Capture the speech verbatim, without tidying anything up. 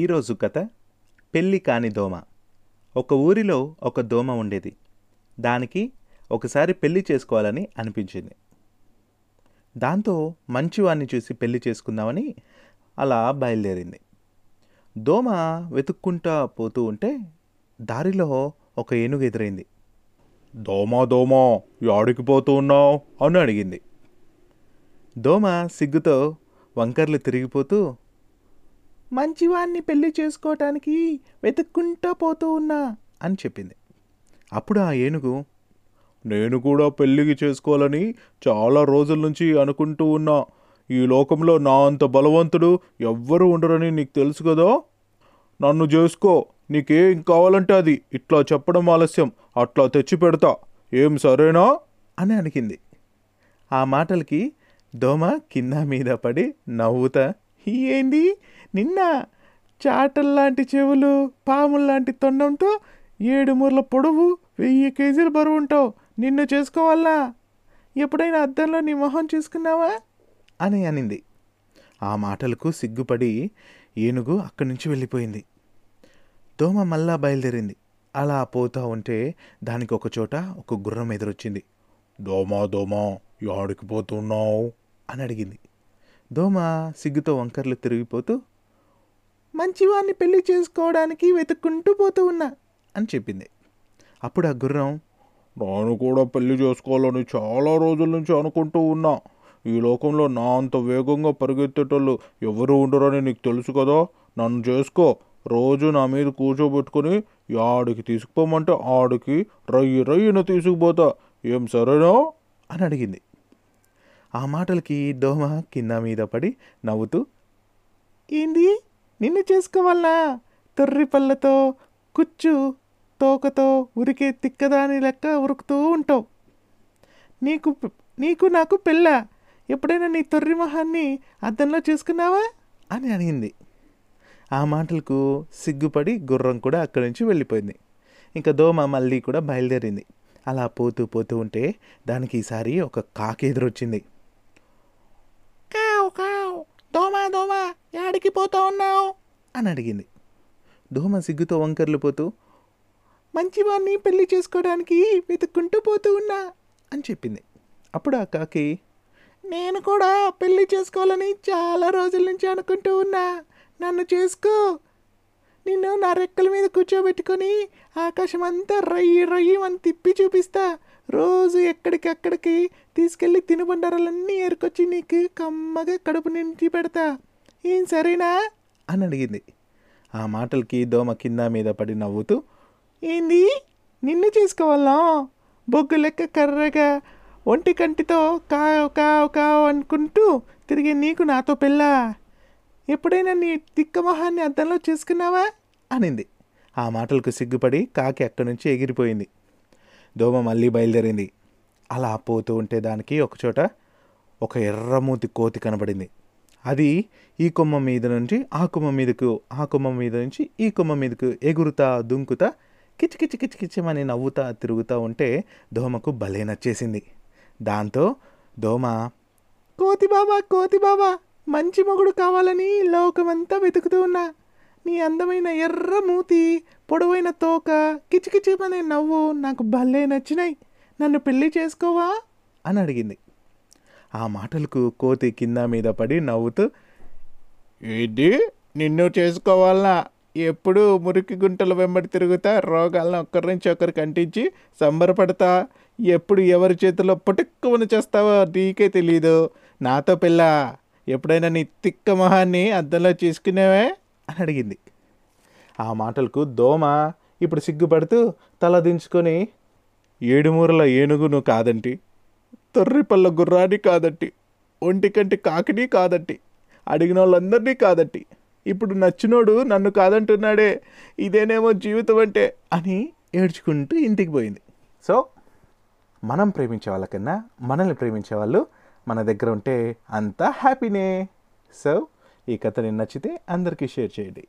ఈరోజు కథ పెళ్ళి కాని దోమ. ఒక ఊరిలో ఒక దోమ ఉండేది. దానికి ఒకసారి పెళ్ళి చేసుకోవాలని అనిపించింది. దాంతో మంచివాణ్ణి చూసి పెళ్ళి చేసుకుందామని అలా బయలుదేరింది. దోమ వెతుక్కుంటా పోతూ ఉంటే దారిలో ఒక ఏనుగు ఎదురైంది. దోమ దోమ యాడికి పోతూ ఉన్నావు అని అడిగింది. దోమ సిగ్గుతో వంకర్లు తిరిగిపోతూ, మంచివాణ్ణి పెళ్లి చేసుకోవటానికి వెతుక్కుంటూ పోతూ ఉన్నా అని చెప్పింది. అప్పుడు ఆ ఏనుగు, నేను కూడా పెళ్ళికి చేసుకోవాలని చాలా రోజుల నుంచి అనుకుంటూ ఉన్నా. ఈ లోకంలో నా అంత బలవంతుడు ఎవ్వరూ ఉండరని నీకు తెలుసు కదా. నన్ను చేసుకో, నీకేం కావాలంటే అది. ఇట్లా చెప్పడం ఆలస్యం, అట్లా తెచ్చి పెడతా, ఏం సరేనా అని అనికింది. ఆ మాటలకి దోమ కింద మీద పడి నవ్వుతా, ఏంది నిన్న చాటల్లాంటి చెవులు, పాముల్లాంటి తొండంతో, ఏడు మూరల పొడవు, వెయ్యి కేజీలు బరువు ఉంటావు, నిన్ను చేసుకోవాలా? ఎప్పుడైనా అద్దంలో నీ మొహం చూసుకున్నావా అని అనింది. ఆ మాటలకు సిగ్గుపడి ఏనుగు అక్కడి నుంచి వెళ్ళిపోయింది. దోమ మళ్ళా బయలుదేరింది. అలా పోతూ ఉంటే దానికి ఒక చోట ఒక గుర్రం ఎదురొచ్చింది. దోమ దోమ యాడికి పోతున్నావు అని అడిగింది. దోమ సిగ్గుతో వంకర్లు తిరిగిపోతూ, మంచివాణ్ణి పెళ్లి చేసుకోవడానికి వెతుక్కుంటూ పోతూ ఉన్నా అని చెప్పింది. అప్పుడు ఆ గుర్రం, నేను కూడా పెళ్లి చేసుకోవాలని చాలా రోజుల నుంచి అనుకుంటూ ఉన్నా. ఈ లోకంలో నా అంత వేగంగా పరిగెత్తేటోళ్ళు ఎవరూ ఉండరని నీకు తెలుసు కదా. నన్ను చేసుకో, రోజు నా మీద కూర్చోబెట్టుకుని ఆడికి తీసుకుపోమంటే ఆడికి రయ్యి రయ్యిన తీసుకుపోతా, ఏం సరేనా అని అడిగింది. ఆ మాటలకి దోమ కింద మీద పడి నవ్వుతూ, ఏంది నిన్ను చేసుకోవాలనా? తొర్రి పళ్ళతో, కుచ్చు తోకతో ఉరికే తిక్కదాని లెక్క ఉరుకుతూ ఉంటావు. నీకు నీకు నాకు పెళ్ళ? ఎప్పుడైనా నీ తొర్రి మొహాన్ని అద్దంలో చూసుకున్నావా అని అడిగింది. ఆ మాటలకు సిగ్గుపడి గుర్రం కూడా అక్కడి నుంచి వెళ్ళిపోయింది. ఇంకా దోమ మళ్ళీ కూడా బయలుదేరింది. అలా పోతూ పోతూ ఉంటే దానికి ఈసారి ఒక కాకి ఎదురొచ్చింది. కావ్ కావ్ దోమ దోమ యాడికి పోతా ఉన్నావు అని అడిగింది. దోమ సిగ్గుతో వంకర్లు పోతూ, మంచివాణ్ణి పెళ్లి చేసుకోవడానికి వెతుక్కుంటూ పోతూ ఉన్నా అని చెప్పింది. అప్పుడు ఆ కాకి, నేను కూడా పెళ్ళి చేసుకోవాలని చాలా రోజుల నుంచి అనుకుంటూ ఉన్నా. నన్ను చేసుకో, నిన్ను నా రెక్కల మీద కూర్చోబెట్టుకొని ఆకాశం అంతా రయ్యి రయ్యి అని తిప్పి చూపిస్తా. రోజు ఎక్కడికక్కడికి తీసుకెళ్ళి తినుబండారాలన్నీ ఏరుకొచ్చి నీకు కమ్మగా కడుపు నిండి పెడతా, ఏం సరేనా అని అడిగింది. ఆ మాటలకి దోమ కింద మీద పడి నవ్వుతూ, ఏంది నిన్ను చేసుకోవాలా? బొగ్గు లెక్క కర్రగా ఒంటి కంటితో కావు కావు కావు అనుకుంటూ తిరిగి నీకు నాతో పెళ్ళా? ఎప్పుడైనా నీ తిక్క మొహాన్ని అద్దంలో చూసుకున్నావా అనింది. ఆ మాటలకు సిగ్గుపడి కాకి అక్కడి నుంచి ఎగిరిపోయింది. దోమ మళ్ళీ బయలుదేరింది. అలా పోతూ ఉంటే దానికి ఒకచోట ఒక ఎర్రమూతి కోతి కనబడింది. అది ఈ కొమ్మ మీద నుంచి ఆ కొమ్మ మీదకు, ఆ కొమ్మ మీద నుంచి ఈ కొమ్మ మీదకు ఎగురుతా దుంకుతా కిచి కిచి కిచి కిచమని నవ్వుతా తిరుగుతూ ఉంటే దోమకు భలే నచ్చేసింది. దాంతో దోమ, కోతి బాబా కోతి బాబా, మంచి మొగుడు కావాలని లోకమంతా వెతుకుతూ ఉన్నా. నీ అందమైన ఎర్ర మూతి, పొడవైన తోక, కిచికిచిమనే నవ్వు నాకు భలే నచ్చినాయి. నన్ను పెళ్ళి చేసుకోవా అని అడిగింది. ఆ మాటలకు కోతి కింద మీద పడి నవ్వుతూ, ఇది నిన్ను చేసుకోవాలా? ఎప్పుడు మురికి గుంటల వెంబడి తిరుగుతా, రోగాలను ఒక్కరి నుంచి ఒకరికి అంటించి సంబరపడతా, ఎప్పుడు ఎవరి చేతిలో పుట్టుక్కుమని చేస్తావో నీకే తెలీదు. నాతో పిల్ల, ఎప్పుడైనా నీ తిక్క మొహాన్ని అద్దంలో చూసుకునేవే అని అడిగింది. ఆ మాటలకు దోమ ఇప్పుడు సిగ్గుపడుతూ తల దించుకొని, ఏడుమూరల ఏనుగును కాదంటి, తొర్రిపల్ల గుర్రాన్ని కాదంటి, ఒంటికంటి కాకిని కాదంటి, అడిగిన వాళ్ళందరినీ కాదంటి, ఇప్పుడు నచ్చినోడు నన్ను కాదంటున్నాడే, ఇదేనేమో జీవితం అంటే అని ఏడ్చుకుంటూ ఇంటికి పోయింది. సో మనం ప్రేమించే వాళ్ళకన్నా మనల్ని ప్రేమించే వాళ్ళు మన దగ్గర ఉంటే అంతా హ్యాపీనే. సో ఈ కథ నచ్చితే అందరికీ షేర్ చేయండి.